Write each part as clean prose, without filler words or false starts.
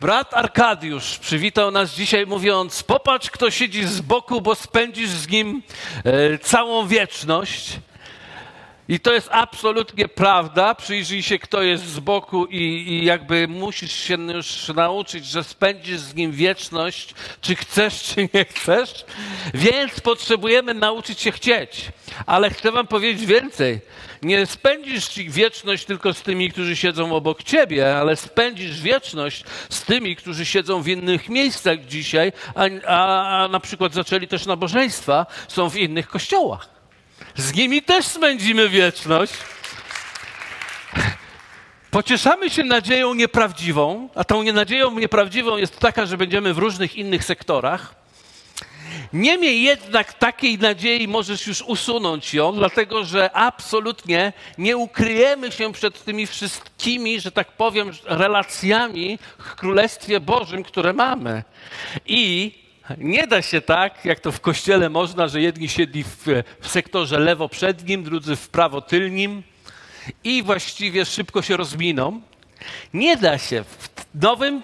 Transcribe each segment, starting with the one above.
Brat Arkadiusz przywitał nas dzisiaj mówiąc, popatrz kto siedzi z boku, bo spędzisz z nim całą wieczność. I to jest absolutnie prawda. Przyjrzyj się, kto jest z boku i jakby musisz się już nauczyć, że spędzisz z nim wieczność, czy chcesz, czy nie chcesz. Więc potrzebujemy nauczyć się chcieć. Ale chcę wam powiedzieć więcej. Nie spędzisz wieczność tylko z tymi, którzy siedzą obok ciebie, ale spędzisz wieczność z tymi, którzy siedzą w innych miejscach dzisiaj, a na przykład zaczęli też nabożeństwa, są w innych kościołach. Z nimi też spędzimy wieczność. Pocieszamy się nadzieją nieprawdziwą, a tą nadzieją nieprawdziwą jest taka, że będziemy w różnych innych sektorach. Niemniej jednak takiej nadziei możesz już usunąć ją, dlatego że absolutnie nie ukryjemy się przed tymi wszystkimi, że tak powiem, relacjami w Królestwie Bożym, które mamy. I nie da się tak, jak to w kościele można, że jedni siedli w sektorze lewo przednim, drudzy w prawo tylnim i właściwie szybko się rozminą. Nie da się w nowym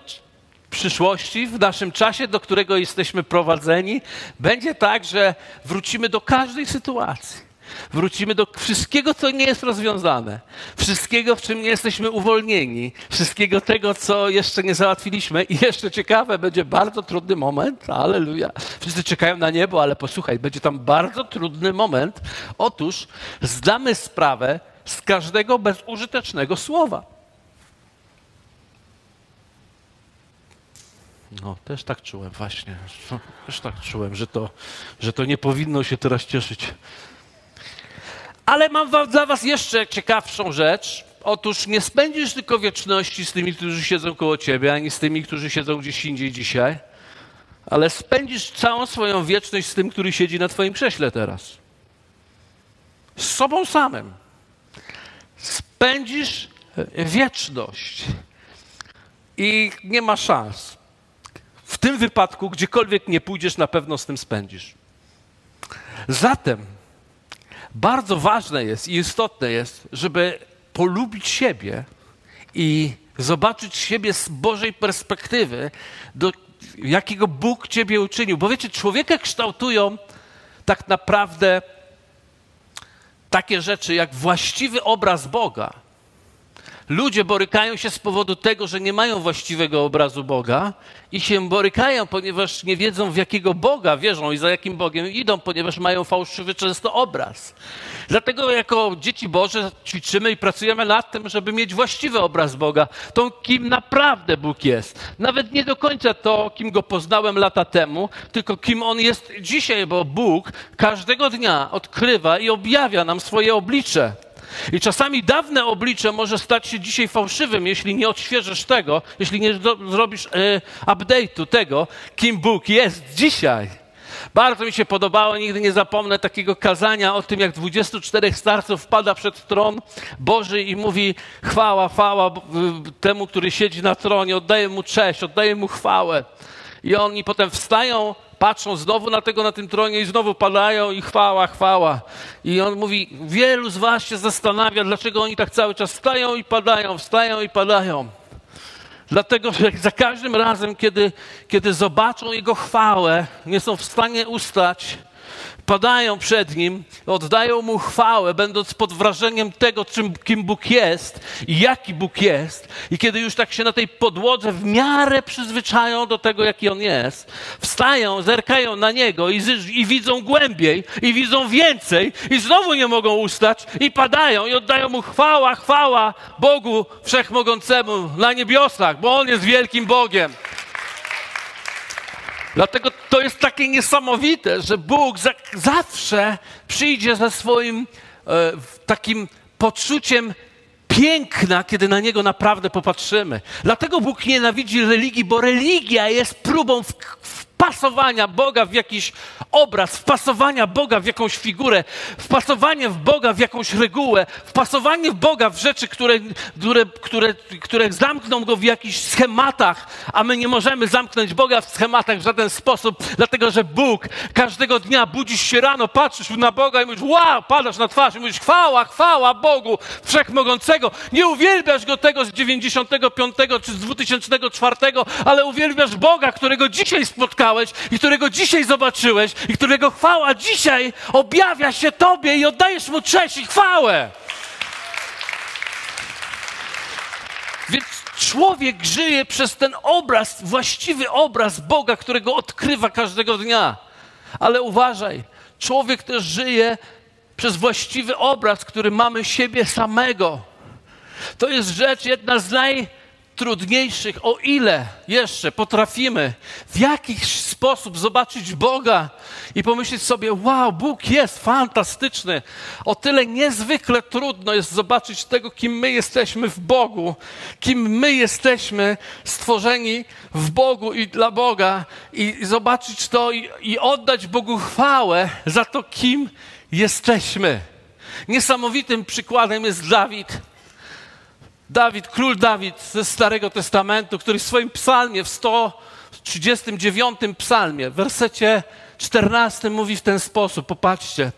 przyszłości, w naszym czasie, do którego jesteśmy prowadzeni, będzie tak, że wrócimy do każdej sytuacji. Wrócimy do wszystkiego, co nie jest rozwiązane, wszystkiego, w czym nie jesteśmy uwolnieni, wszystkiego tego, co jeszcze nie załatwiliśmy i jeszcze ciekawe, będzie bardzo trudny moment, alleluja, wszyscy czekają na niebo, ale posłuchaj, będzie tam bardzo trudny moment. Otóż zdamy sprawę z każdego bezużytecznego słowa. No, też tak czułem właśnie, też tak czułem, że to nie powinno się teraz cieszyć. Ale mam dla was jeszcze ciekawszą rzecz. Otóż nie spędzisz tylko wieczności z tymi, którzy siedzą koło ciebie, ani z tymi, którzy siedzą gdzieś indziej dzisiaj, ale spędzisz całą swoją wieczność z tym, który siedzi na twoim krześle teraz. Z sobą samym. Spędzisz wieczność. I nie ma szans. W tym wypadku, gdziekolwiek nie pójdziesz, na pewno z tym spędzisz. Zatem bardzo ważne jest i istotne jest, żeby polubić siebie i zobaczyć siebie z Bożej perspektywy, do jakiego Bóg ciebie uczynił. Bo wiecie, człowieka kształtują tak naprawdę takie rzeczy jak właściwy obraz Boga. Ludzie borykają się z powodu tego, że nie mają właściwego obrazu Boga i się borykają, ponieważ nie wiedzą, w jakiego Boga wierzą i za jakim Bogiem idą, ponieważ mają fałszywy często obraz. Dlatego jako dzieci Boże ćwiczymy i pracujemy nad tym, żeby mieć właściwy obraz Boga, tą, kim naprawdę Bóg jest. Nawet nie do końca to, kim Go poznałem lata temu, tylko kim On jest dzisiaj, bo Bóg każdego dnia odkrywa i objawia nam swoje oblicze. I czasami dawne oblicze może stać się dzisiaj fałszywym, jeśli nie odświeżysz tego, jeśli nie zrobisz update'u tego, kim Bóg jest dzisiaj. Bardzo mi się podobało, nigdy nie zapomnę takiego kazania o tym, jak 24 starców wpada przed tron Boży i mówi chwała temu, który siedzi na tronie, oddaję mu cześć, oddaję mu chwałę. I oni potem wstają, patrzą znowu na tego na tym tronie i znowu padają i chwała. I on mówi, wielu z was się zastanawia, dlaczego oni tak cały czas wstają i padają. Dlatego, że za każdym razem, kiedy zobaczą Jego chwałę, nie są w stanie ustać, padają przed Nim, oddają Mu chwałę, będąc pod wrażeniem tego, kim Bóg jest i jaki Bóg jest. I kiedy już tak się na tej podłodze w miarę przyzwyczają do tego, jaki On jest, wstają, zerkają na Niego i widzą głębiej, i widzą więcej, i znowu nie mogą ustać, i padają, i oddają Mu chwała Bogu Wszechmogącemu na niebiosach, bo On jest wielkim Bogiem. Dlatego to jest takie niesamowite, że Bóg zawsze przyjdzie ze swoim takim poczuciem piękna, kiedy na Niego naprawdę popatrzymy. Dlatego Bóg nienawidzi religii, bo religia jest próbą wpasowania Boga w jakiś obraz, wpasowania Boga w jakąś figurę, wpasowanie w Boga w jakąś regułę, wpasowanie w Boga w rzeczy, które zamkną Go w jakichś schematach, a my nie możemy zamknąć Boga w schematach w żaden sposób, dlatego że Bóg każdego dnia budzisz się rano, patrzysz na Boga i mówisz, wow, padasz na twarz i mówisz, chwała, chwała Bogu Wszechmogącego. Nie uwielbiasz Go tego z 95 czy z 2004, ale uwielbiasz Boga, którego dzisiaj spotkałeś i którego dzisiaj zobaczyłeś i którego chwała dzisiaj objawia się Tobie i oddajesz Mu cześć i chwałę. Więc człowiek żyje przez ten obraz, właściwy obraz Boga, którego odkrywa każdego dnia. Ale uważaj, człowiek też żyje przez właściwy obraz, który mamy siebie samego. To jest rzecz jedna z najtrudniejszych, o ile jeszcze potrafimy w jakiś sposób zobaczyć Boga i pomyśleć sobie, wow, Bóg jest fantastyczny. O tyle niezwykle trudno jest zobaczyć tego, kim my jesteśmy w Bogu, kim my jesteśmy stworzeni w Bogu i dla Boga i zobaczyć to i oddać Bogu chwałę za to, kim jesteśmy. Niesamowitym przykładem jest Dawid, król Dawid ze Starego Testamentu, który w swoim psalmie, w 139 psalmie, w wersecie 14 mówi w ten sposób, popatrzcie.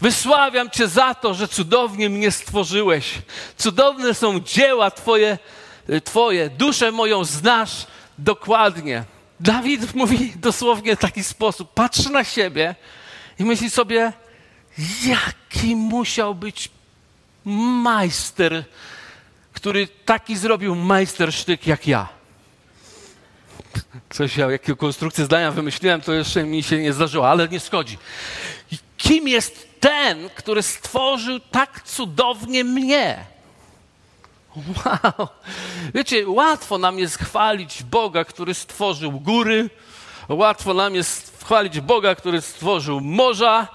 Wysławiam Cię za to, że cudownie mnie stworzyłeś. Cudowne są dzieła Twoje. Duszę moją znasz dokładnie. Dawid mówi dosłownie w taki sposób. Patrzy na siebie i myśli sobie, jaki musiał być majster, który taki zrobił majstersztyk jak ja. Coś ja, jaką konstrukcję zdania wymyśliłem, to jeszcze mi się nie zdarzyło, ale nie szkodzi. Kim jest ten, który stworzył tak cudownie mnie? Wow! Wiecie, łatwo nam jest chwalić Boga, który stworzył góry, łatwo nam jest chwalić Boga, który stworzył morza,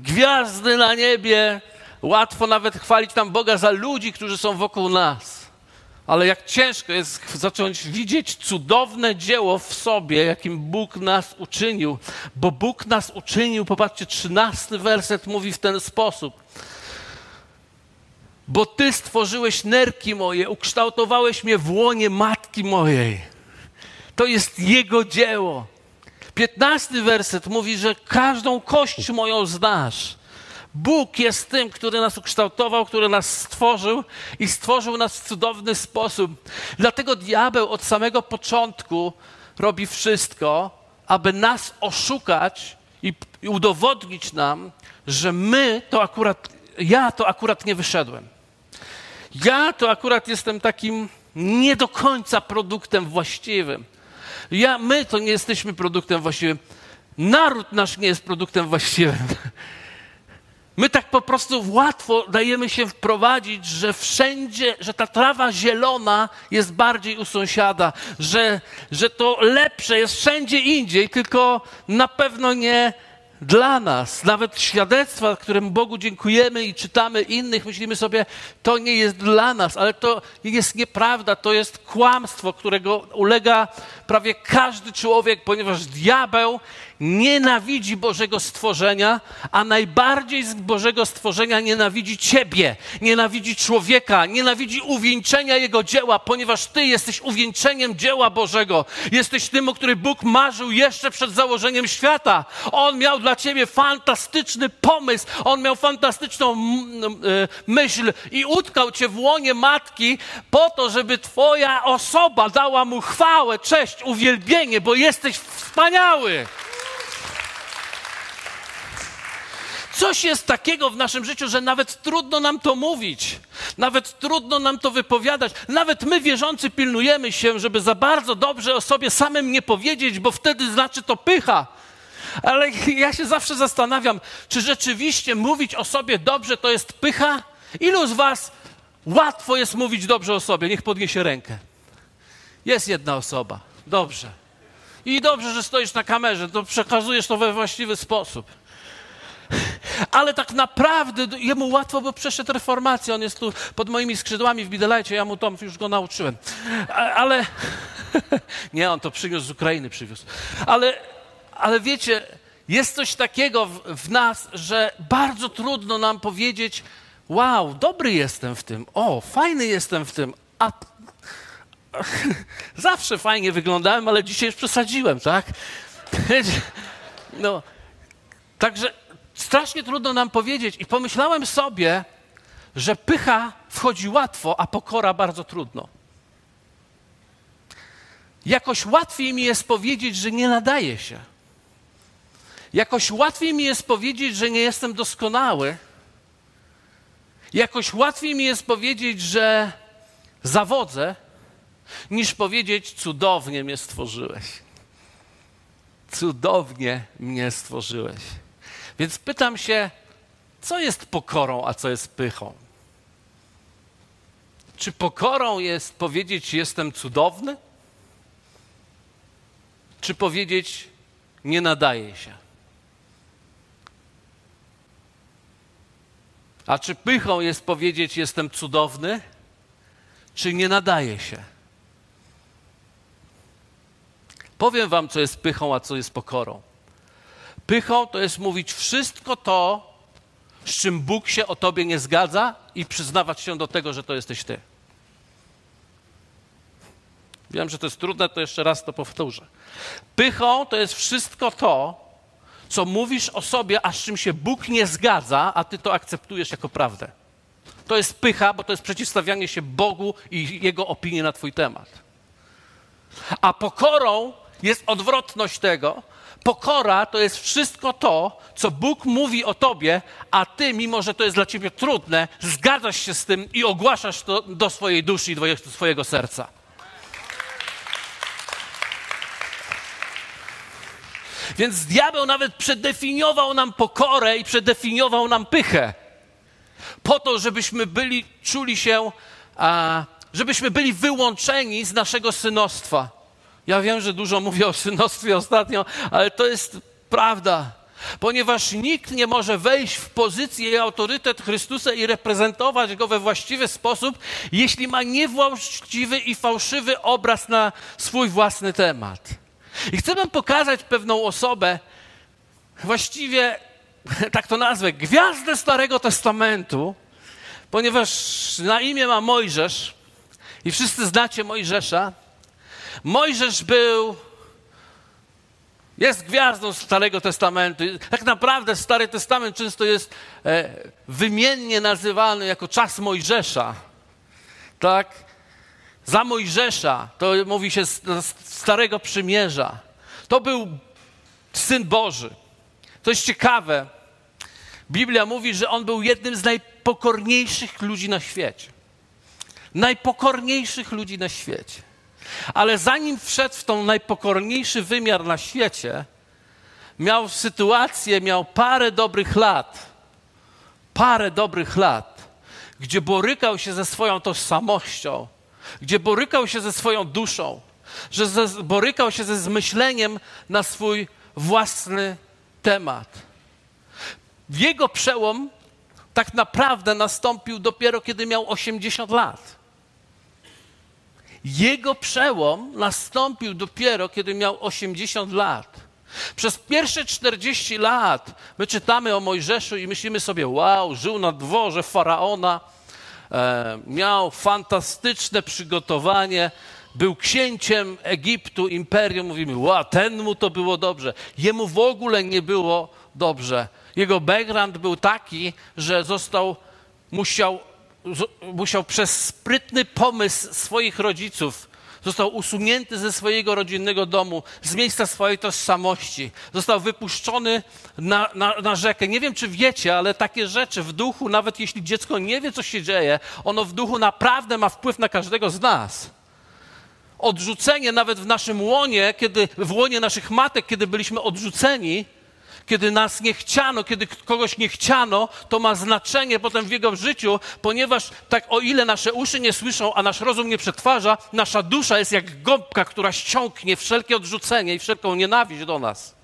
gwiazdy na niebie, łatwo nawet chwalić tam Boga za ludzi, którzy są wokół nas. Ale jak ciężko jest zacząć widzieć cudowne dzieło w sobie, jakim Bóg nas uczynił. Bo Bóg nas uczynił, popatrzcie, 13 werset mówi w ten sposób. Bo Ty stworzyłeś nerki moje, ukształtowałeś mnie w łonie matki mojej. To jest Jego dzieło. 15 werset mówi, że każdą kość moją znasz. Bóg jest tym, który nas ukształtował, który nas stworzył i stworzył nas w cudowny sposób. Dlatego diabeł od samego początku robi wszystko, aby nas oszukać i udowodnić nam, że ja to akurat nie wyszedłem. Ja to akurat jestem takim nie do końca produktem właściwym. My to nie jesteśmy produktem właściwym. Naród nasz nie jest produktem właściwym. My tak po prostu łatwo dajemy się wprowadzić, że wszędzie, że ta trawa zielona jest bardziej u sąsiada, że to lepsze jest wszędzie indziej, tylko na pewno nie dla nas. Nawet świadectwa, którym Bogu dziękujemy i czytamy innych, myślimy sobie, to nie jest dla nas, ale to jest nieprawda, to jest kłamstwo, którego ulega prawie każdy człowiek, ponieważ diabeł nienawidzi Bożego stworzenia, a najbardziej z Bożego stworzenia nienawidzi Ciebie, nienawidzi człowieka, nienawidzi uwieńczenia Jego dzieła, ponieważ Ty jesteś uwieńczeniem dzieła Bożego. Jesteś tym, o którym Bóg marzył jeszcze przed założeniem świata. On miał dla Ciebie fantastyczny pomysł, On miał fantastyczną myśl i utkał Cię w łonie matki po to, żeby Twoja osoba dała Mu chwałę, cześć, uwielbienie, bo jesteś wspaniały. Coś jest takiego w naszym życiu, że nawet trudno nam to mówić, nawet trudno nam to wypowiadać, nawet my wierzący pilnujemy się, żeby za bardzo dobrze o sobie samym nie powiedzieć, bo wtedy znaczy to pycha. Ale ja się zawsze zastanawiam, czy rzeczywiście mówić o sobie dobrze to jest pycha? Ilu z was łatwo jest mówić dobrze o sobie? Niech podniesie rękę. Jest jedna osoba. Dobrze. I dobrze, że stoisz na kamerze, to przekazujesz to we właściwy sposób. Ale tak naprawdę jemu łatwo, bo przeszedł reformację. On jest tu pod moimi skrzydłami w Bidelicie, ja mu tam już go nauczyłem. Ale Nie, on to przyniósł z Ukrainy, przywiózł. Ale wiecie, jest coś takiego w nas, że bardzo trudno nam powiedzieć, wow, dobry jestem w tym, o, fajny jestem w tym, a zawsze fajnie wyglądałem, ale dzisiaj już przesadziłem, tak? No, także strasznie trudno nam powiedzieć i pomyślałem sobie, że pycha wchodzi łatwo, a pokora bardzo trudno. Jakoś łatwiej mi jest powiedzieć, że nie nadaje się. Jakoś łatwiej mi jest powiedzieć, że nie jestem doskonały. Jakoś łatwiej mi jest powiedzieć, że zawodzę, niż powiedzieć, cudownie mnie stworzyłeś. Cudownie mnie stworzyłeś. Więc pytam się, co jest pokorą, a co jest pychą? Czy pokorą jest powiedzieć, jestem cudowny? Czy powiedzieć, nie nadaje się? A czy pychą jest powiedzieć, jestem cudowny? Czy nie nadaje się? Powiem wam, co jest pychą, a co jest pokorą. Pychą to jest mówić wszystko to, z czym Bóg się o tobie nie zgadza i przyznawać się do tego, że to jesteś ty. Wiem, że to jest trudne, to jeszcze raz to powtórzę. Pychą to jest wszystko to, co mówisz o sobie, a z czym się Bóg nie zgadza, a ty to akceptujesz jako prawdę. To jest pycha, bo to jest przeciwstawianie się Bogu i Jego opinii na twój temat. A pokorą jest odwrotność tego. Pokora to jest wszystko to, co Bóg mówi o tobie, a ty, mimo że to jest dla ciebie trudne, zgadzasz się z tym i ogłaszasz to do swojej duszy i do swojego serca. Więc diabeł nawet przedefiniował nam pokorę i przedefiniował nam pychę. Po to, żebyśmy byli, czuli się, żebyśmy byli wyłączeni z naszego synostwa. Ja wiem, że dużo mówię o synostwie ostatnio, ale to jest prawda. Ponieważ nikt nie może wejść w pozycję i autorytet Chrystusa i reprezentować Go we właściwy sposób, jeśli ma niewłaściwy i fałszywy obraz na swój własny temat. I chcę wam pokazać pewną osobę, właściwie, tak to nazwę, gwiazdę Starego Testamentu, ponieważ na imię ma Mojżesz i wszyscy znacie Mojżesza. Mojżesz jest gwiazdą Starego Testamentu. Tak naprawdę Stary Testament często jest wymiennie nazywany jako czas Mojżesza, tak? Za Mojżesza, to mówi się Starego Przymierza. To był Syn Boży. To jest ciekawe. Biblia mówi, że on był jednym z najpokorniejszych ludzi na świecie. Najpokorniejszych ludzi na świecie. Ale zanim wszedł w ten najpokorniejszy wymiar na świecie, miał parę dobrych lat, gdzie borykał się ze swoją tożsamością, gdzie borykał się ze swoją duszą, że borykał się ze zmyśleniem na swój własny temat. Jego przełom tak naprawdę nastąpił dopiero, kiedy miał 80 lat. Jego przełom nastąpił dopiero, kiedy miał 80 lat. Przez pierwsze 40 lat my czytamy o Mojżeszu i myślimy sobie, wow, żył na dworze Faraona, miał fantastyczne przygotowanie, był księciem Egiptu, imperium. Mówimy, wow, ten mu to było dobrze. Jemu w ogóle nie było dobrze. Jego background był taki, że musiał przez sprytny pomysł swoich rodziców, został usunięty ze swojego rodzinnego domu, z miejsca swojej tożsamości. Został wypuszczony na rzekę. Nie wiem, czy wiecie, ale takie rzeczy w duchu, nawet jeśli dziecko nie wie, co się dzieje, ono w duchu naprawdę ma wpływ na każdego z nas. Odrzucenie nawet w naszym łonie, w łonie naszych matek, kiedy byliśmy odrzuceni, kiedy nas nie chciano, kiedy kogoś nie chciano, to ma znaczenie potem w jego życiu, ponieważ tak o ile nasze uszy nie słyszą, a nasz rozum nie przetwarza, nasza dusza jest jak gąbka, która ściągnie wszelkie odrzucenie i wszelką nienawiść do nas.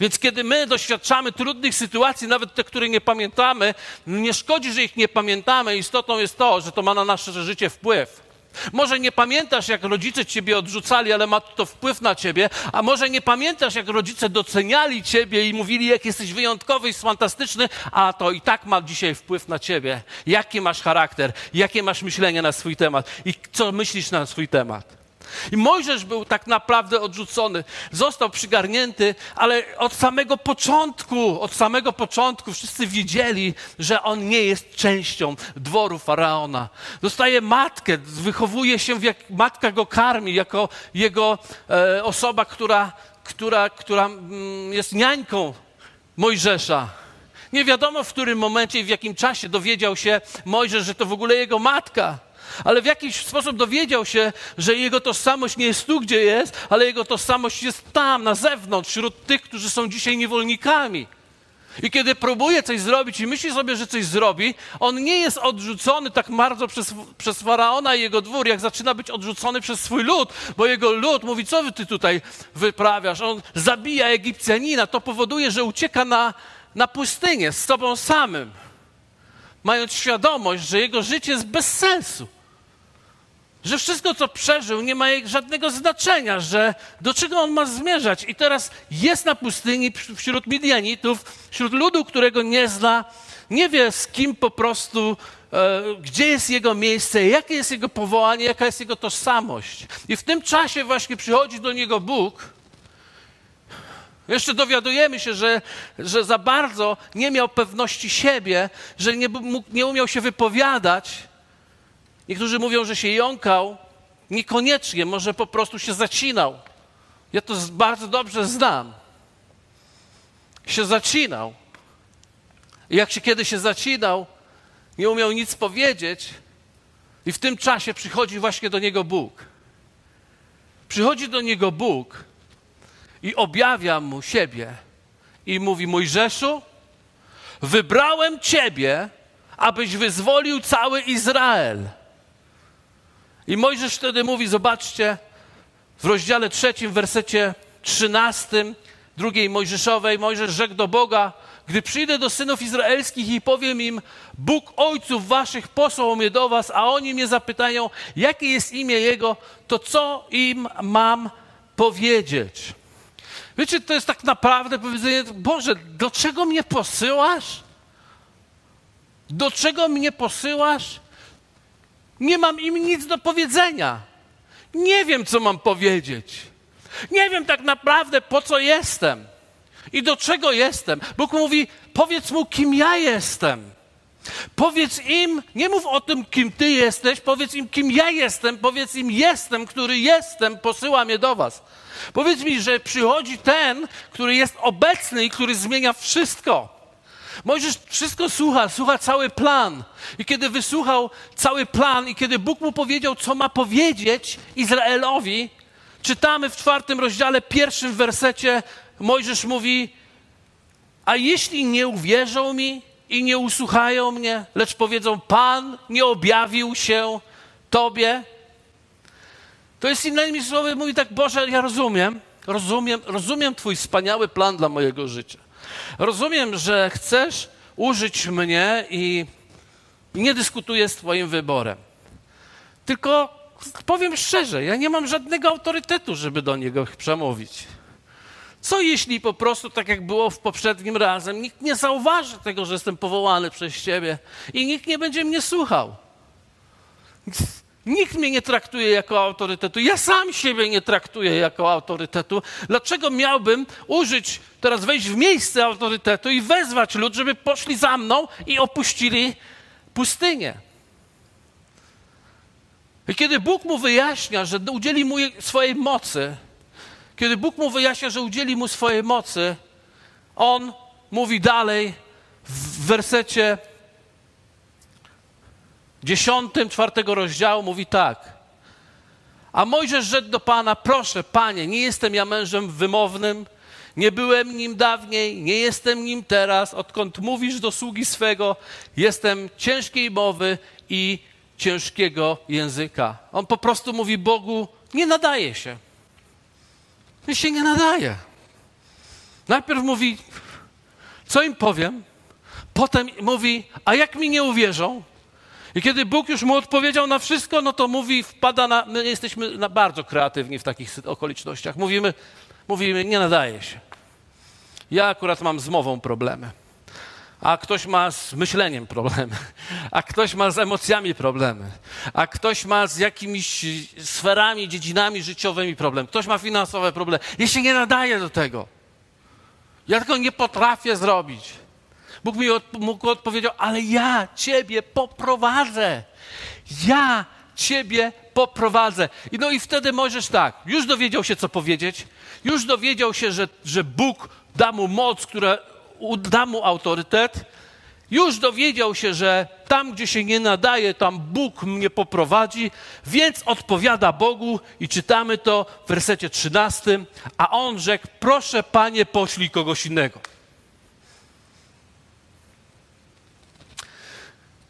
Więc kiedy my doświadczamy trudnych sytuacji, nawet te, które nie pamiętamy, nie szkodzi, że ich nie pamiętamy. Istotą jest to, że to ma na nasze życie wpływ. Może nie pamiętasz, jak rodzice ciebie odrzucali, ale ma to wpływ na ciebie, a może nie pamiętasz, jak rodzice doceniali ciebie i mówili, jak jesteś wyjątkowy i fantastyczny, a to i tak ma dzisiaj wpływ na ciebie. Jaki masz charakter, jakie masz myślenie na swój temat i co myślisz na swój temat. I Mojżesz był tak naprawdę odrzucony, został przygarnięty, ale od samego początku wszyscy wiedzieli, że on nie jest częścią dworu Faraona. Dostaje matkę, wychowuje się, matka go karmi jako jego osoba, która jest niańką Mojżesza. Nie wiadomo, w którym momencie i w jakim czasie dowiedział się Mojżesz, że to w ogóle jego matka. Ale w jakiś sposób dowiedział się, że jego tożsamość nie jest tu, gdzie jest, ale jego tożsamość jest tam, na zewnątrz, wśród tych, którzy są dzisiaj niewolnikami. I kiedy próbuje coś zrobić i myśli sobie, że coś zrobi, on nie jest odrzucony tak bardzo przez Faraona i jego dwór, jak zaczyna być odrzucony przez swój lud, bo jego lud mówi, co ty tutaj wyprawiasz? On zabija Egipcjanina, to powoduje, że ucieka na pustynię z sobą samym, mając świadomość, że jego życie jest bez sensu. Że wszystko, co przeżył, nie ma żadnego znaczenia, że do czego on ma zmierzać. I teraz jest na pustyni wśród Midianitów, wśród ludu, którego nie zna, nie wie z kim po prostu, gdzie jest jego miejsce, jakie jest jego powołanie, jaka jest jego tożsamość. I w tym czasie właśnie przychodzi do niego Bóg. Jeszcze dowiadujemy się, że za bardzo nie miał pewności siebie, że nie umiał się wypowiadać. Niektórzy mówią, że się jąkał, niekoniecznie, może po prostu się zacinał. Ja to bardzo dobrze znam. Się zacinał. I kiedy się zacinał, nie umiał nic powiedzieć i w tym czasie przychodzi właśnie do niego Bóg. Przychodzi do niego Bóg i objawia mu siebie i mówi, Mojżeszu, wybrałem ciebie, abyś wyzwolił cały Izrael. I Mojżesz wtedy mówi, zobaczcie, w rozdziale 3, wersecie 13, 2 Mojżeszowej, Mojżesz rzekł do Boga, gdy przyjdę do synów izraelskich i powiem im, Bóg ojców waszych posłał mnie do was, a oni mnie zapytają, jakie jest imię Jego, to co im mam powiedzieć? Wiecie, to jest tak naprawdę powiedzenie, Boże, do czego mnie posyłasz? Do czego mnie posyłasz? Nie mam im nic do powiedzenia. Nie wiem, co mam powiedzieć. Nie wiem tak naprawdę, po co jestem i do czego jestem. Bóg mówi, powiedz mu, kim ja jestem. Powiedz im, nie mów o tym, kim ty jesteś, powiedz im, kim ja jestem, powiedz im, jestem, który jestem, posyła mnie do was. Powiedz mi, że przychodzi ten, który jest obecny i który zmienia wszystko. Mojżesz wszystko słucha cały plan. I kiedy wysłuchał cały plan i kiedy Bóg mu powiedział, co ma powiedzieć Izraelowi, czytamy w 4 rozdziale, 1 wersecie, Mojżesz mówi, a jeśli nie uwierzą mi i nie usłuchają mnie, lecz powiedzą, Pan nie objawił się Tobie. To jest innymi słowy, mówi tak, Boże, ja rozumiem Twój wspaniały plan dla mojego życia. Rozumiem, że chcesz użyć mnie i nie dyskutuję z Twoim wyborem. Tylko powiem szczerze, ja nie mam żadnego autorytetu, żeby do niego przemówić. Co jeśli po prostu, tak jak było w poprzednim razem, nikt nie zauważy tego, że jestem powołany przez Ciebie i nikt nie będzie mnie słuchał? Nikt mnie nie traktuje jako autorytetu. Ja sam siebie nie traktuję jako autorytetu. Dlaczego miałbym teraz wejść w miejsce autorytetu i wezwać lud, żeby poszli za mną i opuścili pustynię? I kiedy Bóg mu wyjaśnia, że udzieli mu swojej mocy, on mówi dalej w wersecie 10, 4 rozdziału mówi tak. A Mojżesz rzekł do Pana, proszę, Panie, nie jestem ja mężem wymownym, nie byłem nim dawniej, nie jestem nim teraz, odkąd mówisz do sługi swego, jestem ciężkiej mowy i ciężkiego języka. On po prostu mówi Bogu, nie nadaje się. On się nie nadaje. Najpierw mówi, co im powiem, potem mówi, a jak mi nie uwierzą? I kiedy Bóg już mu odpowiedział na wszystko, no to mówi, wpada na... My jesteśmy bardzo kreatywni w takich okolicznościach. Mówimy, nie nadaje się. Ja akurat mam z mową problemy, a ktoś ma z myśleniem problemy, a ktoś ma z emocjami problemy, a ktoś ma z jakimiś sferami, dziedzinami życiowymi problem, ktoś ma finansowe problemy. Ja się nie nadaję do tego. Ja tego nie potrafię zrobić. Bóg mi odpowiedział, ale ja ciebie poprowadzę. Ja ciebie poprowadzę. I no i wtedy Mojżesz tak, już dowiedział się, co powiedzieć, już dowiedział się, że Bóg da mu moc, która da mu autorytet, już dowiedział się, że tam, gdzie się nie nadaje, tam Bóg mnie poprowadzi, więc odpowiada Bogu i czytamy to w wersecie 13, a on rzekł, proszę Panie, poślij kogoś innego.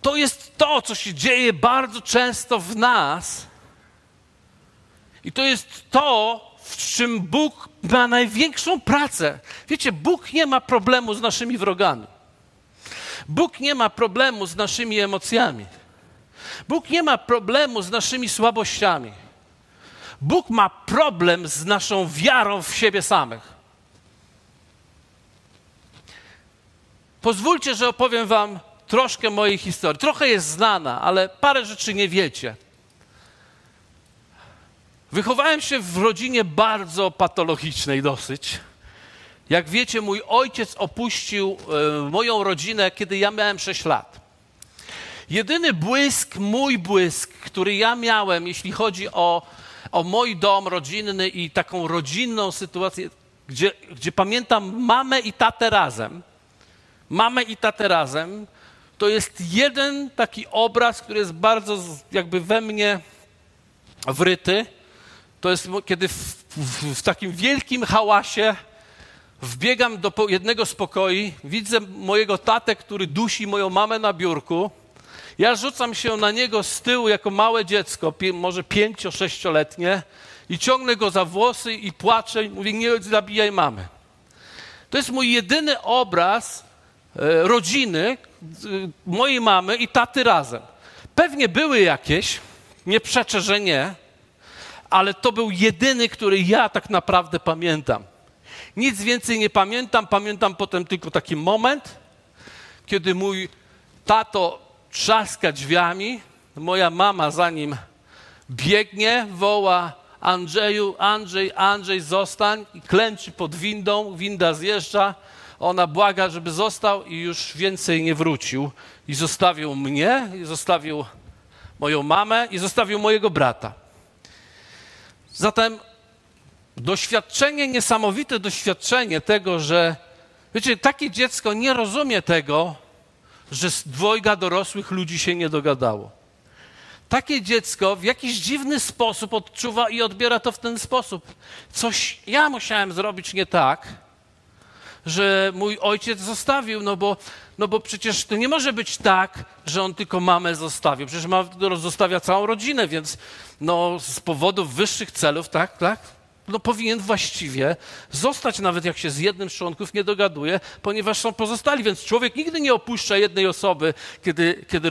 To jest to, co się dzieje bardzo często w nas i to jest to, w czym Bóg ma największą pracę. Wiecie, Bóg nie ma problemu z naszymi wrogami. Bóg nie ma problemu z naszymi emocjami. Bóg nie ma problemu z naszymi słabościami. Bóg ma problem z naszą wiarą w siebie samych. Pozwólcie, że opowiem wam troszkę mojej historii. Trochę jest znana, ale parę rzeczy nie wiecie. Wychowałem się w rodzinie bardzo patologicznej dosyć. Jak wiecie, mój ojciec opuścił moją rodzinę, kiedy ja miałem 6 lat. Jedyny błysk, mój błysk, który ja miałem, jeśli chodzi o mój dom rodzinny i taką rodzinną sytuację, gdzie pamiętam mamę i tatę razem, to jest jeden taki obraz, który jest bardzo jakby we mnie wryty. To jest, kiedy w takim wielkim hałasie wbiegam do jednego z pokoi, widzę mojego tatę, który dusi moją mamę na biurku. Ja rzucam się na niego z tyłu jako małe dziecko, może 5-6-letnie i ciągnę go za włosy i płaczę i mówię, nie zabijaj mamy. To jest mój jedyny obraz rodziny, mojej mamy i taty razem. Pewnie były jakieś, nie przeczę, że nie, ale to był jedyny, który ja tak naprawdę pamiętam. Nic więcej nie pamiętam, pamiętam potem tylko taki moment, kiedy mój tato trzaska drzwiami, moja mama za nim biegnie, woła Andrzeju, Andrzej, Andrzej, zostań i klęczy pod windą, winda zjeżdża, ona błaga, żeby został i już więcej nie wrócił i zostawił mnie, i zostawił moją mamę i zostawił mojego brata. Zatem doświadczenie, niesamowite doświadczenie tego, że wiecie, takie dziecko nie rozumie tego, że dwojga dorosłych ludzi się nie dogadało. Takie dziecko w jakiś dziwny sposób odczuwa i odbiera to w ten sposób. Coś ja musiałem zrobić nie tak, że mój ojciec zostawił, no bo przecież to nie może być tak, że on tylko mamę zostawił. Przecież zostawia całą rodzinę, więc no, z powodów wyższych celów, tak, no powinien właściwie zostać, nawet jak się z jednym z członków nie dogaduje, ponieważ są pozostali, więc człowiek nigdy nie opuszcza jednej osoby, kiedy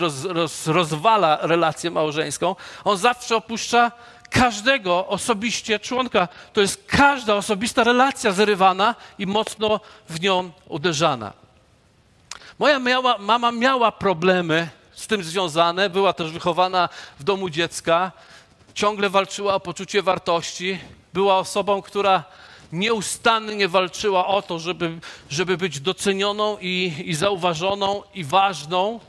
rozwala relację małżeńską. On zawsze opuszcza każdego osobiście członka. To jest każda osobista relacja zrywana i mocno w nią uderzana. Moja mama miała problemy z tym związane, była też wychowana w domu dziecka, ciągle walczyła o poczucie wartości, była osobą, która nieustannie walczyła o to, żeby być docenioną i zauważoną i ważną.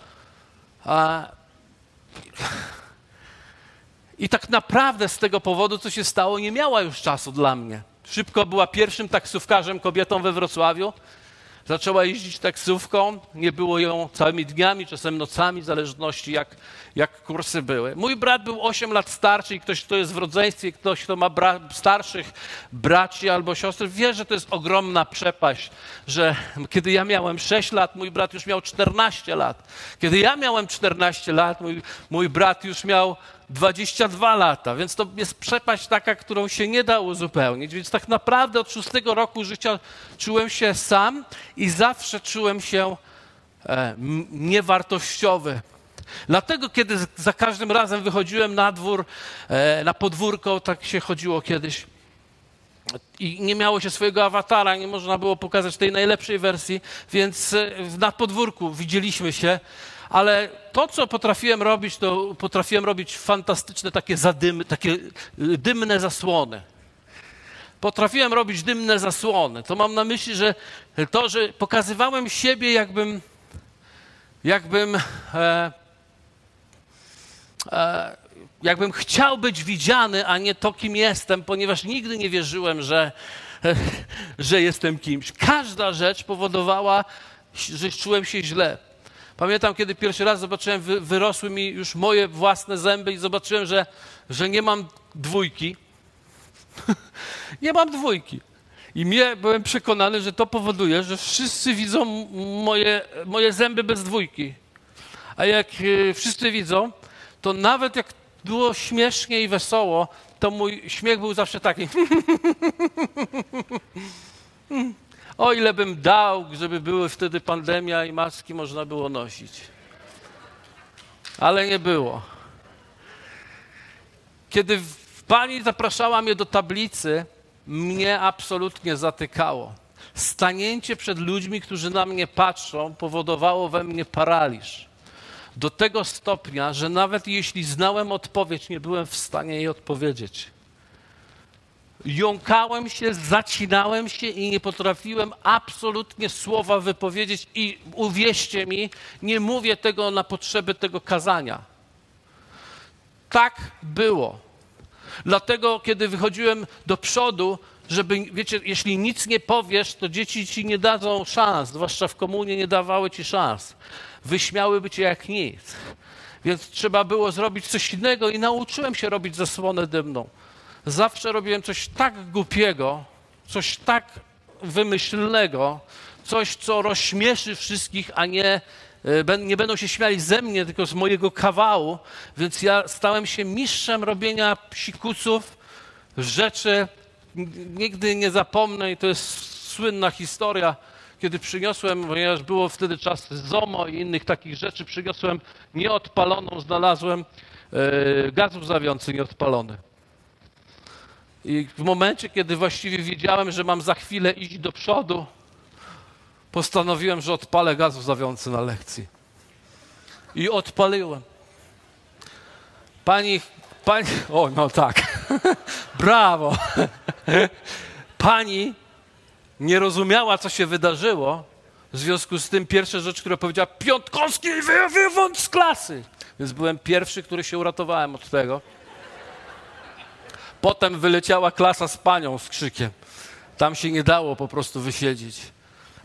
I tak naprawdę z tego powodu, co się stało, nie miała już czasu dla mnie. Szybko była pierwszym taksówkarzem kobietą we Wrocławiu. Zaczęła jeździć taksówką, nie było ją całymi dniami, czasem nocami, w zależności jak kursy były. Mój brat był 8 lat starszy i ktoś, kto jest w rodzeństwie, ktoś, kto ma starszych braci albo siostry, wie, że to jest ogromna przepaść, że kiedy ja miałem 6 lat, mój brat już miał 14 lat. Kiedy ja miałem 14 lat, mój brat już miał 22 lata, więc to jest przepaść taka, którą się nie da uzupełnić. Więc tak naprawdę od 6 roku życia czułem się sam i zawsze czułem się niewartościowy. Dlatego, kiedy za każdym razem wychodziłem na dwór, na podwórko, tak się chodziło kiedyś, i nie miało się swojego awatara, nie można było pokazać tej najlepszej wersji, więc na podwórku widzieliśmy się, ale to, co potrafiłem robić, to potrafiłem robić fantastyczne takie zadymy, takie dymne zasłony. Potrafiłem robić dymne zasłony. To mam na myśli, że to, że pokazywałem siebie, jakbym chciał być widziany, a nie to, kim jestem, ponieważ nigdy nie wierzyłem, że jestem kimś. Każda rzecz powodowała, że czułem się źle. Pamiętam, kiedy pierwszy raz zobaczyłem, wyrosły mi już moje własne zęby i zobaczyłem, że nie mam dwójki. Nie mam dwójki. I byłem przekonany, że to powoduje, że wszyscy widzą moje zęby bez dwójki. A jak wszyscy widzą, to nawet jak było śmiesznie i wesoło, to mój śmiech był zawsze taki. O ile bym dał, żeby były wtedy pandemia i maski można było nosić. Ale nie było. Kiedy Pani zapraszała mnie do tablicy, mnie absolutnie zatykało. Stanięcie przed ludźmi, którzy na mnie patrzą, powodowało we mnie paraliż. Do tego stopnia, że nawet jeśli znałem odpowiedź, nie byłem w stanie jej odpowiedzieć. Jąkałem się, zacinałem się i nie potrafiłem absolutnie słowa wypowiedzieć i uwierzcie mi, nie mówię tego na potrzeby tego kazania. Tak było. Dlatego, kiedy wychodziłem do przodu, żeby, wiecie, jeśli nic nie powiesz, to dzieci ci nie dadzą szans, zwłaszcza w komunie nie dawały ci szans. Wyśmiałyby cię jak nic. Więc trzeba było zrobić coś innego i nauczyłem się robić zasłonę dymną. Zawsze robiłem coś tak głupiego, coś tak wymyślnego, coś, co rozśmieszy wszystkich, a nie będą się śmiali ze mnie, tylko z mojego kawału. Więc ja stałem się mistrzem robienia psikuców, rzeczy. Nigdy nie zapomnę i to jest słynna historia, kiedy przyniosłem, ponieważ było wtedy czas ZOMO i innych takich rzeczy, przyniosłem nieodpaloną, znalazłem gaz łzawiący nieodpalony. I w momencie, kiedy właściwie wiedziałem, że mam za chwilę iść do przodu, postanowiłem, że odpalę gaz łzawiący na lekcji. I odpaliłem. Pani... O, no tak. Brawo. Pani nie rozumiała, co się wydarzyło. W związku z tym pierwsza rzecz, która powiedziała: Piątkowski, wywądź z klasy. Więc byłem pierwszy, który się uratowałem od tego. Potem wyleciała klasa z panią z krzykiem. Tam się nie dało po prostu wysiedzieć.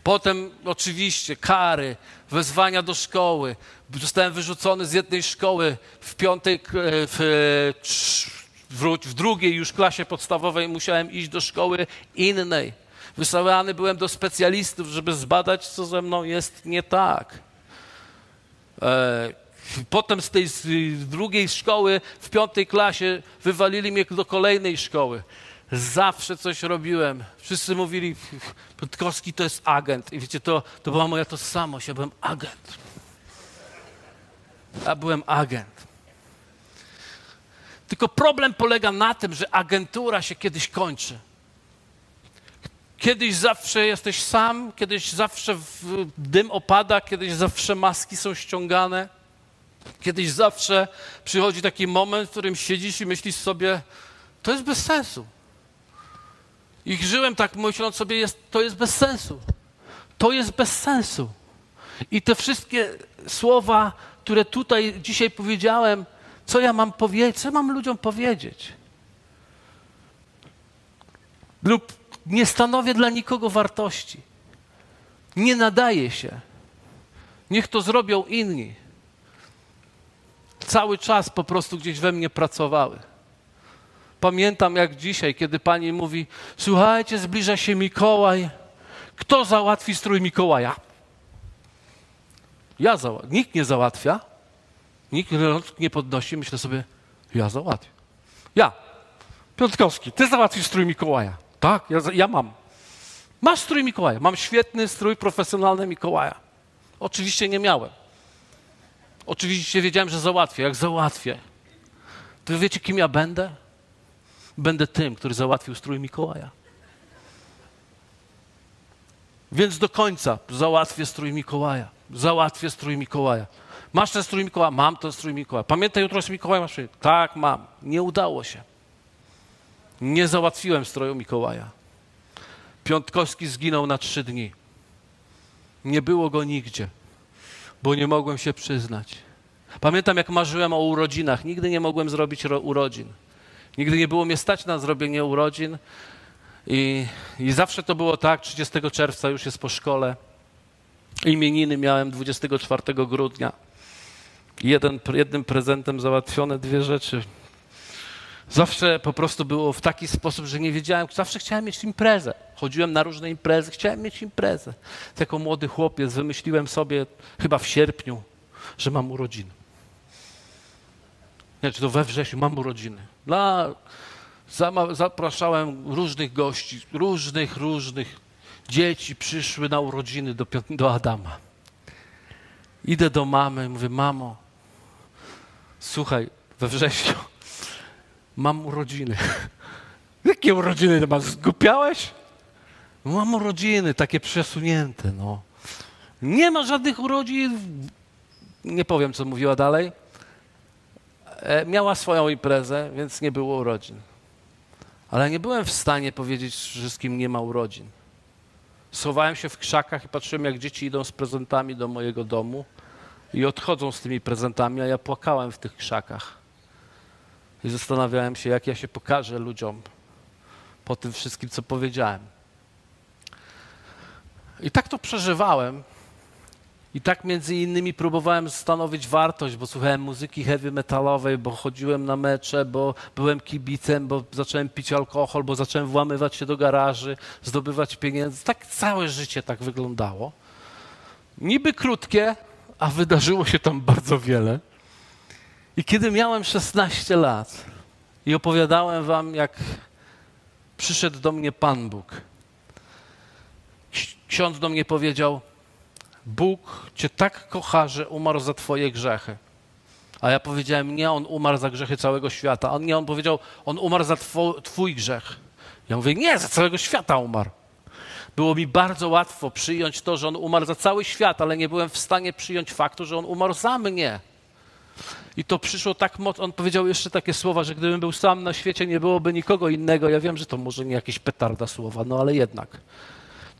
Potem oczywiście kary, wezwania do szkoły. Zostałem wyrzucony z jednej szkoły w piątej, w drugiej już klasie podstawowej musiałem iść do szkoły innej. Wysyłany byłem do specjalistów, żeby zbadać, co ze mną jest nie tak. Potem z tej drugiej szkoły w piątej klasie wywalili mnie do kolejnej szkoły. Zawsze coś robiłem. Wszyscy mówili, Piotrkowski to jest agent. I wiecie, to była moja tożsamość. Ja byłem agent. Tylko problem polega na tym, że agentura się kiedyś kończy. Kiedyś zawsze jesteś sam, kiedyś zawsze dym opada, kiedyś zawsze maski są ściągane, kiedyś zawsze przychodzi taki moment, w którym siedzisz i myślisz sobie, to jest bez sensu. I żyłem tak myśląc sobie, to jest bez sensu. To jest bez sensu. I te wszystkie słowa, które tutaj dzisiaj powiedziałem, co ja mam powiedzieć, co mam ludziom powiedzieć? Lub nie stanowię dla nikogo wartości. Nie nadaje się. Niech to zrobią inni. Cały czas po prostu gdzieś we mnie pracowały. Pamiętam jak dzisiaj, kiedy pani mówi, słuchajcie, zbliża się Mikołaj. Kto załatwi strój Mikołaja? Nikt nie załatwia. Nikt nie podnosi, myślę sobie, ja załatwię. Piotrkowski, ty załatwisz strój Mikołaja. Tak, ja mam. Masz strój Mikołaja. Mam świetny strój profesjonalny Mikołaja. Oczywiście nie miałem. Oczywiście wiedziałem, że załatwię. Jak załatwię, to wy wiecie, kim ja będę? Będę tym, który załatwił strój Mikołaja. Więc do końca załatwię strój Mikołaja. Załatwię strój Mikołaja. Masz ten strój Mikołaja? Mam ten strój Mikołaja. Pamiętaj, jutro jest Mikołaj, masz? Tak, mam. Nie udało się. Nie załatwiłem stroju Mikołaja. Piątkowski zginął na 3 dni. Nie było go nigdzie, bo nie mogłem się przyznać. Pamiętam, jak marzyłem o urodzinach. Nigdy nie mogłem zrobić urodzin. Nigdy nie było mnie stać na zrobienie urodzin. I zawsze to było tak, 30 czerwca już jest po szkole. Imieniny miałem 24 grudnia. Jednym prezentem załatwione 2 rzeczy. Zawsze po prostu było w taki sposób, że nie wiedziałem, zawsze chciałem mieć imprezę. Chodziłem na różne imprezy, chciałem mieć imprezę. Jako młody chłopiec wymyśliłem sobie chyba w sierpniu, że mam urodziny. Znaczy to we wrześniu mam urodziny. Zapraszałem różnych gości, różnych dzieci przyszły na urodziny do Adama. Idę do mamy, mówię, mamo, słuchaj, we wrześniu mam urodziny. Jakie urodziny ty masz? Zgłupiałeś? Mam urodziny, takie przesunięte, no. Nie ma żadnych urodzin. Nie powiem, co mówiła dalej. Miała swoją imprezę, więc nie było urodzin. Ale nie byłem w stanie powiedzieć wszystkim, nie ma urodzin. Schowałem się w krzakach i patrzyłem, jak dzieci idą z prezentami do mojego domu i odchodzą z tymi prezentami, a ja płakałem w tych krzakach. I zastanawiałem się, jak ja się pokażę ludziom po tym wszystkim, co powiedziałem. I tak to przeżywałem. I tak między innymi próbowałem stanowić wartość, bo słuchałem muzyki heavy metalowej, bo chodziłem na mecze, bo byłem kibicem, bo zacząłem pić alkohol, bo zacząłem włamywać się do garaży, zdobywać pieniędzy. Tak całe życie tak wyglądało. Niby krótkie, a wydarzyło się tam bardzo wiele. I kiedy miałem 16 lat i opowiadałem wam, jak przyszedł do mnie Pan Bóg, ksiądz do mnie powiedział, Bóg cię tak kocha, że umarł za twoje grzechy. A ja powiedziałem, nie, on umarł za grzechy całego świata. On nie, on powiedział, on umarł za twój grzech. Ja mówię, nie, za całego świata umarł. Było mi bardzo łatwo przyjąć to, że on umarł za cały świat, ale nie byłem w stanie przyjąć faktu, że on umarł za mnie. I to przyszło tak mocno, on powiedział jeszcze takie słowa, że gdybym był sam na świecie, nie byłoby nikogo innego. Ja wiem, że to może nie jakieś petarda słowa, no ale jednak.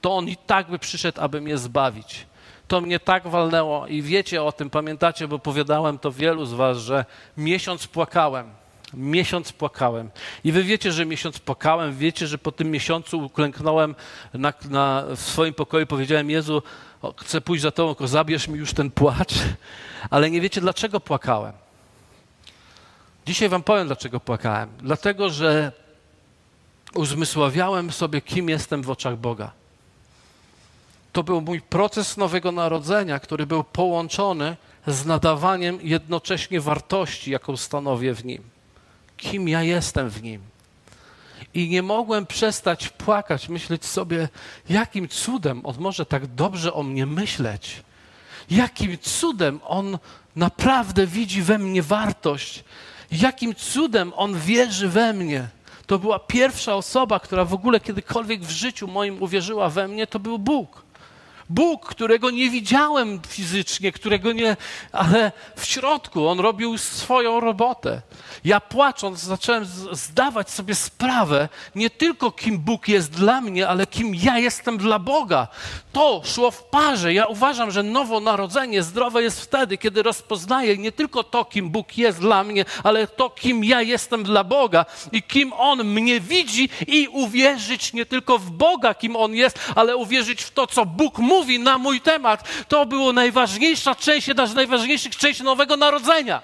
To on i tak by przyszedł, aby mnie zbawić. To mnie tak walnęło i wiecie o tym, pamiętacie, bo powiadałem to wielu z was, że miesiąc płakałem. I wy wiecie, że miesiąc płakałem, wiecie, że po tym miesiącu uklęknąłem w swoim pokoju i powiedziałem, Jezu, chcę pójść za Tobą, tylko zabierz mi już ten płacz, ale nie wiecie, dlaczego płakałem. Dzisiaj wam powiem, dlaczego płakałem. Dlatego, że uzmysławiałem sobie, kim jestem w oczach Boga. To był mój proces Nowego Narodzenia, który był połączony z nadawaniem jednocześnie wartości, jaką stanowię w Nim. Kim ja jestem w Nim. I nie mogłem przestać płakać, myśleć sobie, jakim cudem On może tak dobrze o mnie myśleć. Jakim cudem On naprawdę widzi we mnie wartość. Jakim cudem On wierzy we mnie. To była pierwsza osoba, która w ogóle kiedykolwiek w życiu moim uwierzyła we mnie, to był Bóg. Bóg, którego nie widziałem fizycznie, ale w środku On robił swoją robotę. Ja płacząc zacząłem zdawać sobie sprawę nie tylko kim Bóg jest dla mnie, ale kim ja jestem dla Boga. To szło w parze. Ja uważam, że nowonarodzenie zdrowe jest wtedy, kiedy rozpoznaję nie tylko to, kim Bóg jest dla mnie, ale to, kim ja jestem dla Boga i kim On mnie widzi i uwierzyć nie tylko w Boga, kim On jest, ale uwierzyć w to, co Bóg mówi na mój temat. To była najważniejsza część, jedna z najważniejszych części Nowego Narodzenia.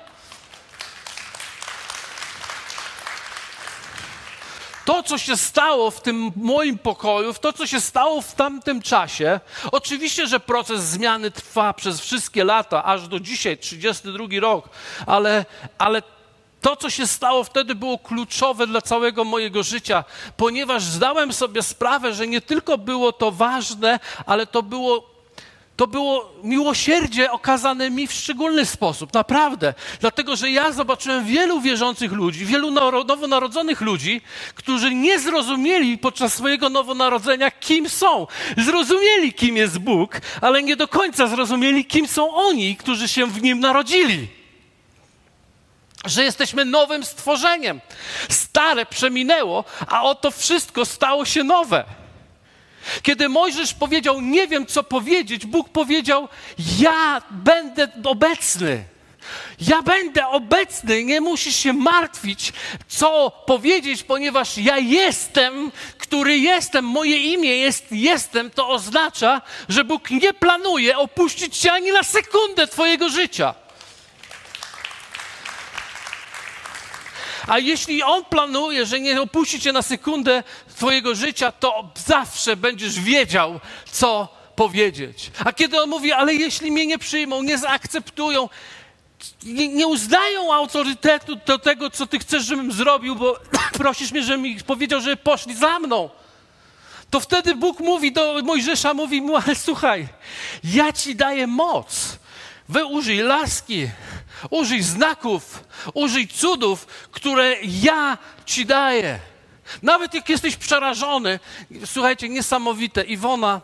To, co się stało w tym moim pokoju, to, co się stało w tamtym czasie, oczywiście, że proces zmiany trwa przez wszystkie lata, aż do dzisiaj, 32 rok, ale to, co się stało wtedy, było kluczowe dla całego mojego życia, ponieważ zdałem sobie sprawę, że nie tylko było to ważne, ale to było to było miłosierdzie okazane mi w szczególny sposób, naprawdę. Dlatego, że ja zobaczyłem wielu wierzących ludzi, wielu nowonarodzonych ludzi, którzy nie zrozumieli podczas swojego nowonarodzenia, kim są. Zrozumieli, kim jest Bóg, ale nie do końca zrozumieli, kim są oni, którzy się w Nim narodzili. Że jesteśmy nowym stworzeniem. Stare przeminęło, a oto wszystko stało się nowe. Kiedy Mojżesz powiedział, nie wiem co powiedzieć, Bóg powiedział, ja będę obecny. Ja będę obecny, nie musisz się martwić, co powiedzieć, ponieważ ja jestem, który jestem. Moje imię jest jestem, to oznacza, że Bóg nie planuje opuścić cię ani na sekundę twojego życia. A jeśli On planuje, że nie opuści cię na sekundę twojego życia, to zawsze będziesz wiedział, co powiedzieć. A kiedy On mówi, ale jeśli mnie nie przyjmą, nie zaakceptują, nie uznają autorytetu do tego, co ty chcesz, żebym zrobił, bo prosisz mnie, żebym ich powiedział, żeby poszli za mną, to wtedy Bóg mówi do Mojżesza, mówi mu, ale słuchaj, ja ci daję moc, użyj laski, użyj znaków, użyj cudów, które ja ci daję. Nawet jak jesteś przerażony, słuchajcie, niesamowite. Iwona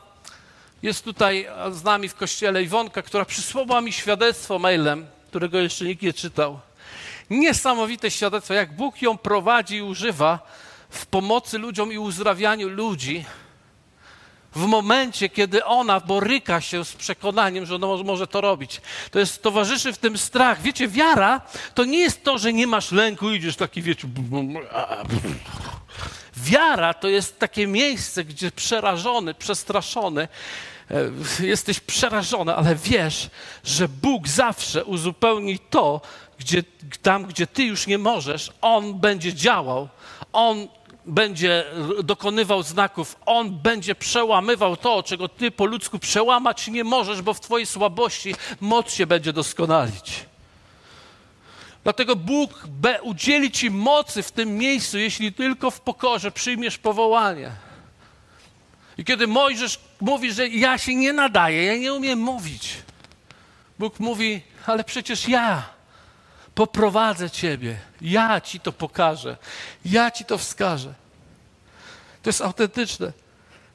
jest tutaj z nami w kościele, Iwonka, która przysłała mi świadectwo mailem, którego jeszcze nikt nie czytał. Niesamowite świadectwo, jak Bóg ją prowadzi i używa w pomocy ludziom i uzdrawianiu ludzi w momencie, kiedy ona boryka się z przekonaniem, że ona może to robić. To jest, towarzyszy w tym strach. Wiecie, wiara to nie jest to, że nie masz lęku, idziesz taki, wiecie... Wiara to jest takie miejsce, gdzie przerażony, przestraszony, jesteś przerażony, ale wiesz, że Bóg zawsze uzupełni to, tam, gdzie ty już nie możesz, On będzie działał, On będzie dokonywał znaków, On będzie przełamywał to, czego ty po ludzku przełamać nie możesz, bo w twojej słabości moc się będzie doskonalić. Dlatego Bóg udzieli ci mocy w tym miejscu, jeśli tylko w pokorze przyjmiesz powołanie. I kiedy Mojżesz mówi, że ja się nie nadaję, ja nie umiem mówić, Bóg mówi, ale przecież ja poprowadzę ciebie, ja ci to pokażę, ja ci to wskażę. To jest autentyczne.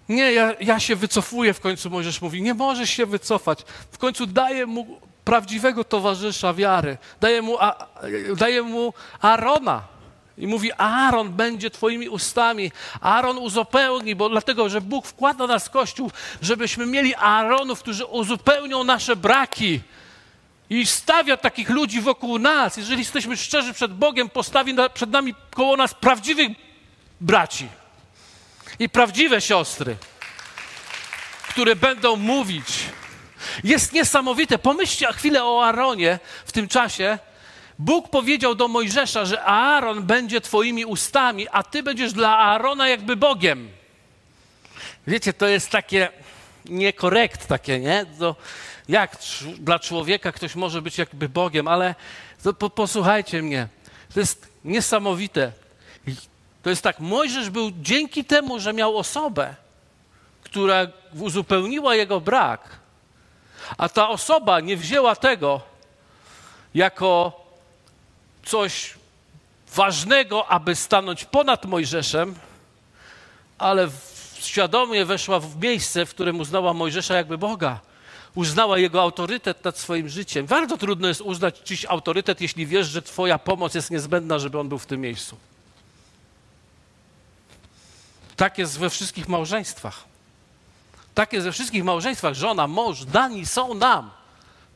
Nie, ja się wycofuję, w końcu Mojżesz mówi, nie możesz się wycofać. W końcu daję mu prawdziwego towarzysza wiary, daje mu Aarona. I mówi, Aaron będzie twoimi ustami, Aaron uzupełni, bo dlatego, że Bóg wkłada nas w Kościół, żebyśmy mieli Aaronów, którzy uzupełnią nasze braki i stawia takich ludzi wokół nas. Jeżeli jesteśmy szczerzy przed Bogiem, postawi przed nami, koło nas prawdziwych braci i prawdziwe siostry, które będą mówić. Jest niesamowite. Pomyślcie chwilę o Aaronie w tym czasie. Bóg powiedział do Mojżesza, że Aaron będzie twoimi ustami, a ty będziesz dla Aarona jakby Bogiem. Wiecie, to jest takie niekorekt, takie, nie? To jak dla człowieka ktoś może być jakby Bogiem, ale to posłuchajcie mnie. To jest niesamowite. To jest tak, Mojżesz był dzięki temu, że miał osobę, która uzupełniła jego brak, a ta osoba nie wzięła tego jako coś ważnego, aby stanąć ponad Mojżeszem, ale świadomie weszła w miejsce, w którym uznała Mojżesza jakby Boga. Uznała jego autorytet nad swoim życiem. Bardzo trudno jest uznać czyjś autorytet, jeśli wiesz, że twoja pomoc jest niezbędna, żeby on był w tym miejscu. Tak jest we wszystkich małżeństwach. Tak jest we wszystkich małżeństwach. Żona, mąż, dani są nam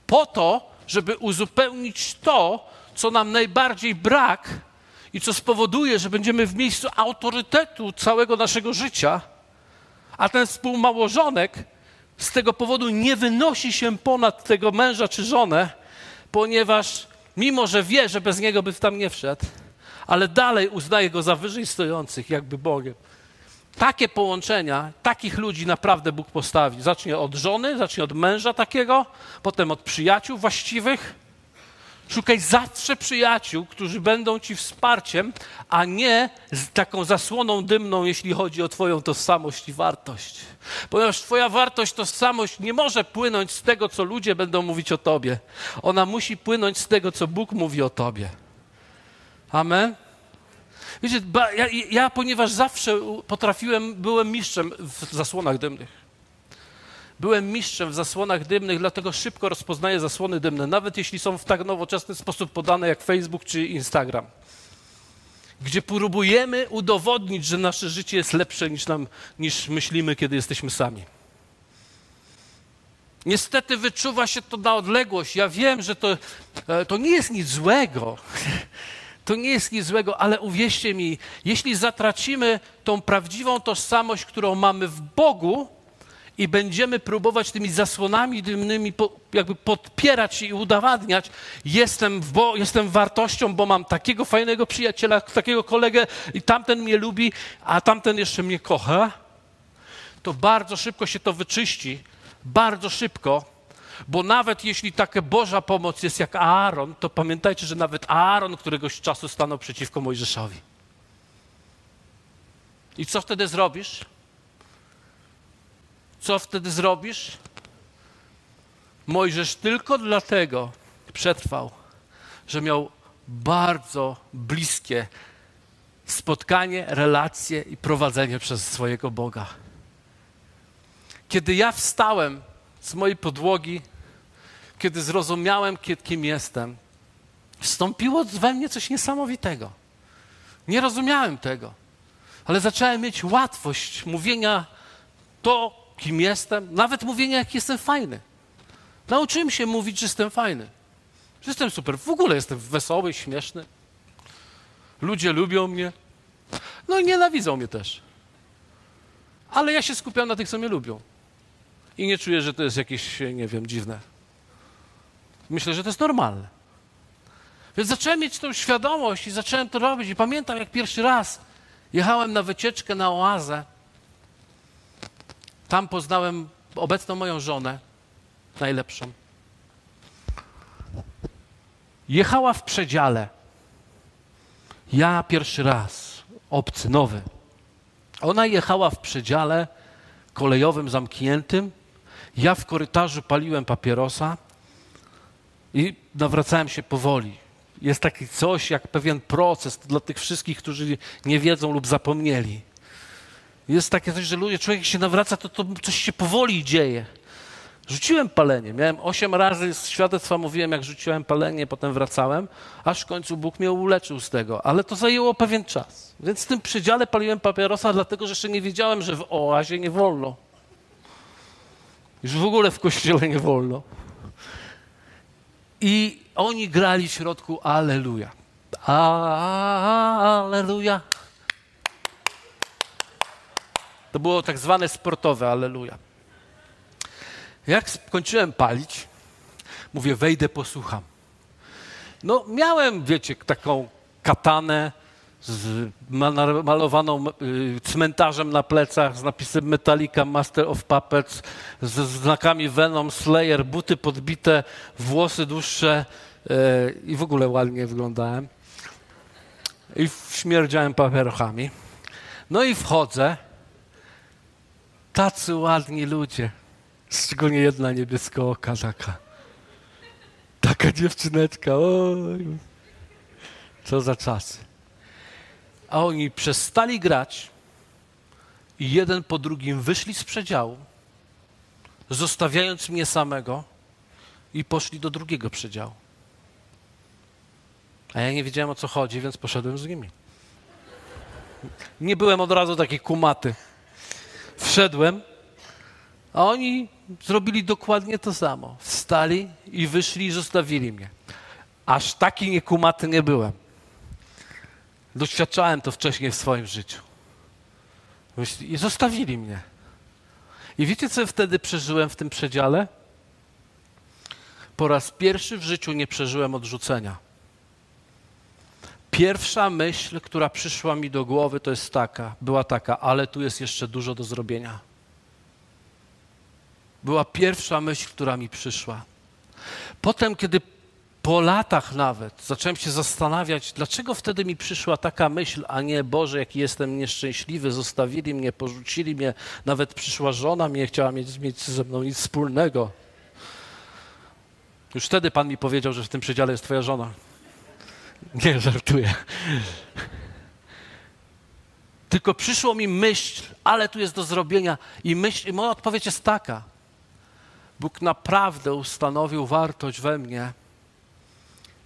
po to, żeby uzupełnić to, co nam najbardziej brak i co spowoduje, że będziemy w miejscu autorytetu całego naszego życia, a ten współmałżonek z tego powodu nie wynosi się ponad tego męża czy żonę, ponieważ mimo, że wie, że bez niego by tam nie wszedł, ale dalej uznaje go za wyżej stojących, jakby Bogiem. Takie połączenia, takich ludzi naprawdę Bóg postawi. Zacznie od żony, zacznie od męża takiego, potem od przyjaciół właściwych, Szukaj zawsze przyjaciół, którzy będą ci wsparciem, a nie z taką zasłoną dymną, jeśli chodzi o twoją tożsamość i wartość. Ponieważ twoja wartość, tożsamość nie może płynąć z tego, co ludzie będą mówić o tobie. Ona musi płynąć z tego, co Bóg mówi o tobie. Amen? Wiecie, ponieważ zawsze byłem mistrzem w zasłonach dymnych. Byłem mistrzem w zasłonach dymnych, dlatego szybko rozpoznaję zasłony dymne, nawet jeśli są w tak nowoczesny sposób podane jak Facebook czy Instagram, gdzie próbujemy udowodnić, że nasze życie jest lepsze niż myślimy, kiedy jesteśmy sami. Niestety wyczuwa się to na odległość. Ja wiem, że to nie jest nic złego. To nie jest nic złego, ale uwierzcie mi, jeśli zatracimy tą prawdziwą tożsamość, którą mamy w Bogu, i będziemy próbować tymi zasłonami dymnymi jakby podpierać i udowadniać, jestem wartością, bo mam takiego fajnego przyjaciela, takiego kolegę i tamten mnie lubi, a tamten jeszcze mnie kocha, to bardzo szybko się to wyczyści, bardzo szybko, bo nawet jeśli taka Boża pomoc jest jak Aaron, to pamiętajcie, że nawet Aaron któregoś czasu stanął przeciwko Mojżeszowi. I co wtedy zrobisz? Co wtedy zrobisz? Mojżesz tylko dlatego przetrwał, że miał bardzo bliskie spotkanie, relacje i prowadzenie przez swojego Boga. Kiedy ja wstałem z mojej podłogi, kiedy zrozumiałem, kim jestem, wstąpiło we mnie coś niesamowitego. Nie rozumiałem tego, ale zacząłem mieć łatwość mówienia to, kim jestem, nawet mówienia, jak jestem fajny. Nauczyłem się mówić, że jestem fajny, że jestem super, w ogóle jestem wesoły, śmieszny. Ludzie lubią mnie, no i nienawidzą mnie też. Ale ja się skupiam na tych, co mnie lubią. I nie czuję, że to jest jakieś, nie wiem, dziwne. Myślę, że to jest normalne. Więc zacząłem mieć tą świadomość i zacząłem to robić. I pamiętam, jak pierwszy raz jechałem na wycieczkę na Oazę. Tam poznałem obecną moją żonę, najlepszą. Jechała w przedziale. Ja pierwszy raz, obcy, nowy. Ona jechała w przedziale kolejowym zamkniętym. Ja w korytarzu paliłem papierosa i nawracałem się powoli. Jest taki coś jak pewien proces dla tych wszystkich, którzy nie wiedzą lub zapomnieli. Jest takie coś, że człowiek się nawraca, to coś się powoli dzieje. Rzuciłem palenie. Miałem 8 razy świadectwa, mówiłem, jak rzuciłem palenie, potem wracałem, aż w końcu Bóg mnie uleczył z tego. Ale to zajęło pewien czas. Więc w tym przedziale paliłem papierosa, dlatego że jeszcze nie wiedziałem, że w Oazie nie wolno. Już w ogóle w kościele nie wolno. I oni grali w środku alleluja. Alleluja. To było tak zwane sportowe alleluja. Jak skończyłem palić, mówię, wejdę, posłucham. No miałem, wiecie, taką katanę z malowaną cmentarzem na plecach, z napisem Metallica, Master of Puppets, ze znakami Venom, Slayer, buty podbite, włosy dłuższe i w ogóle ładnie wyglądałem. I śmierdziałem papierochami. No i wchodzę. Tacy ładni ludzie, szczególnie jedna niebieskooka taka dziewczyneczka, oj, co za czasy. A oni przestali grać i jeden po drugim wyszli z przedziału, zostawiając mnie samego i poszli do drugiego przedziału. A ja nie wiedziałem, o co chodzi, więc poszedłem z nimi. Nie byłem od razu taki kumaty. Wszedłem, a oni zrobili dokładnie to samo. Wstali i wyszli i zostawili mnie. Aż taki niekumaty nie byłem. Doświadczałem to wcześniej w swoim życiu. I zostawili mnie. I wiecie, co wtedy przeżyłem w tym przedziale? Po raz pierwszy w życiu nie przeżyłem odrzucenia. Pierwsza myśl, która przyszła mi do głowy, to jest była taka, ale tu jest jeszcze dużo do zrobienia. Była pierwsza myśl, która mi przyszła. Potem, kiedy po latach nawet zacząłem się zastanawiać, dlaczego wtedy mi przyszła taka myśl, a nie Boże, jaki jestem nieszczęśliwy, zostawili mnie, porzucili mnie, nawet przyszła żona mnie, chciała mieć ze mną nic wspólnego. Już wtedy Pan mi powiedział, że w tym przedziale jest twoja żona. Nie, żartuję. Tylko przyszło mi myśl, ale tu jest do zrobienia i moja odpowiedź jest taka. Bóg naprawdę ustanowił wartość we mnie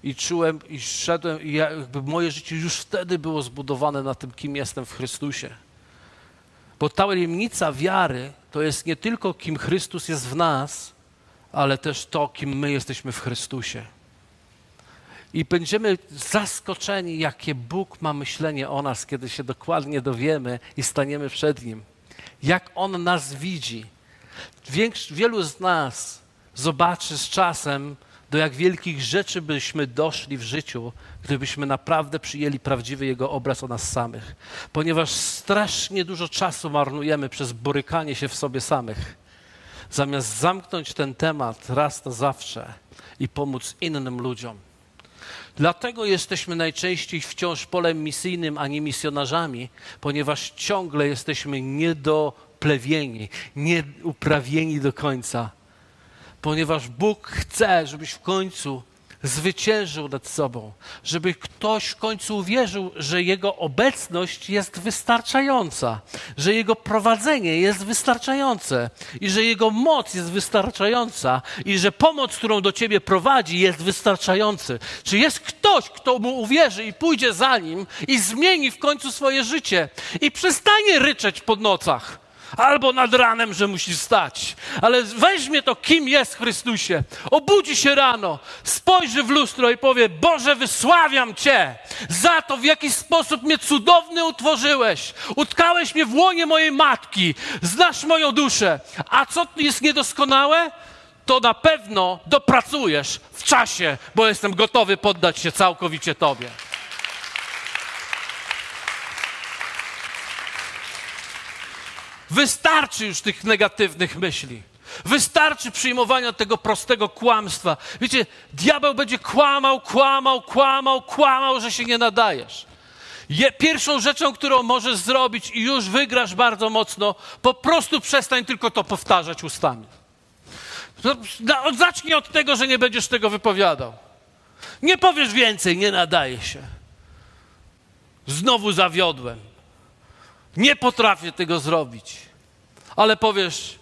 i czułem i szedłem i jakby moje życie już wtedy było zbudowane na tym, kim jestem w Chrystusie. Bo ta tajemnica wiary to jest nie tylko kim Chrystus jest w nas, ale też to, kim my jesteśmy w Chrystusie. I będziemy zaskoczeni, jakie Bóg ma myślenie o nas, kiedy się dokładnie dowiemy i staniemy przed Nim. Jak On nas widzi. Wielu z nas zobaczy z czasem, do jak wielkich rzeczy byśmy doszli w życiu, gdybyśmy naprawdę przyjęli prawdziwy Jego obraz o nas samych. Ponieważ strasznie dużo czasu marnujemy przez borykanie się w sobie samych. Zamiast zamknąć ten temat raz na zawsze i pomóc innym ludziom. Dlatego jesteśmy najczęściej wciąż polem misyjnym, a nie misjonarzami, ponieważ ciągle jesteśmy niedoplewieni, nieuprawieni do końca. Ponieważ Bóg chce, żebyś w końcu zwyciężył nad sobą, żeby ktoś w końcu uwierzył, że Jego obecność jest wystarczająca, że Jego prowadzenie jest wystarczające i że Jego moc jest wystarczająca i że pomoc, którą do ciebie prowadzi, jest wystarczająca. Czy jest ktoś, kto mu uwierzy i pójdzie za Nim i zmieni w końcu swoje życie i przestanie ryczeć po nocach? Albo nad ranem, że musi wstać, ale weźmie to, kim jest w Chrystusie. Obudzi się rano, spojrzy w lustro i powie: Boże, wysławiam Cię za to, w jaki sposób mnie cudowny utworzyłeś. Utkałeś mnie w łonie mojej matki, znasz moją duszę. A co jest niedoskonałe? To na pewno dopracujesz w czasie, bo jestem gotowy poddać się całkowicie Tobie. Wystarczy już tych negatywnych myśli. Wystarczy przyjmowania tego prostego kłamstwa. Wiecie, diabeł będzie kłamał, że się nie nadajesz. Pierwszą rzeczą, którą możesz zrobić i już wygrasz bardzo mocno, po prostu przestań tylko to powtarzać ustami. Zacznij od tego, że nie będziesz tego wypowiadał. Nie powiesz więcej, nie nadaje się. Znowu zawiodłem. Nie potrafię tego zrobić, ale powiesz,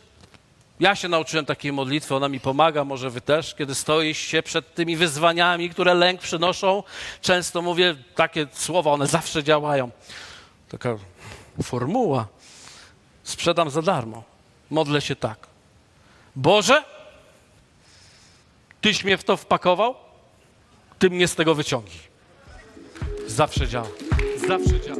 ja się nauczyłem takiej modlitwy, ona mi pomaga, może wy też. Kiedy stoisz się przed tymi wyzwaniami, które lęk przynoszą, często mówię takie słowa, one zawsze działają. Taka formuła, sprzedam za darmo, modlę się tak. Boże, Tyś mnie w to wpakował, Ty mnie z tego wyciągnij. Zawsze działa, zawsze działa.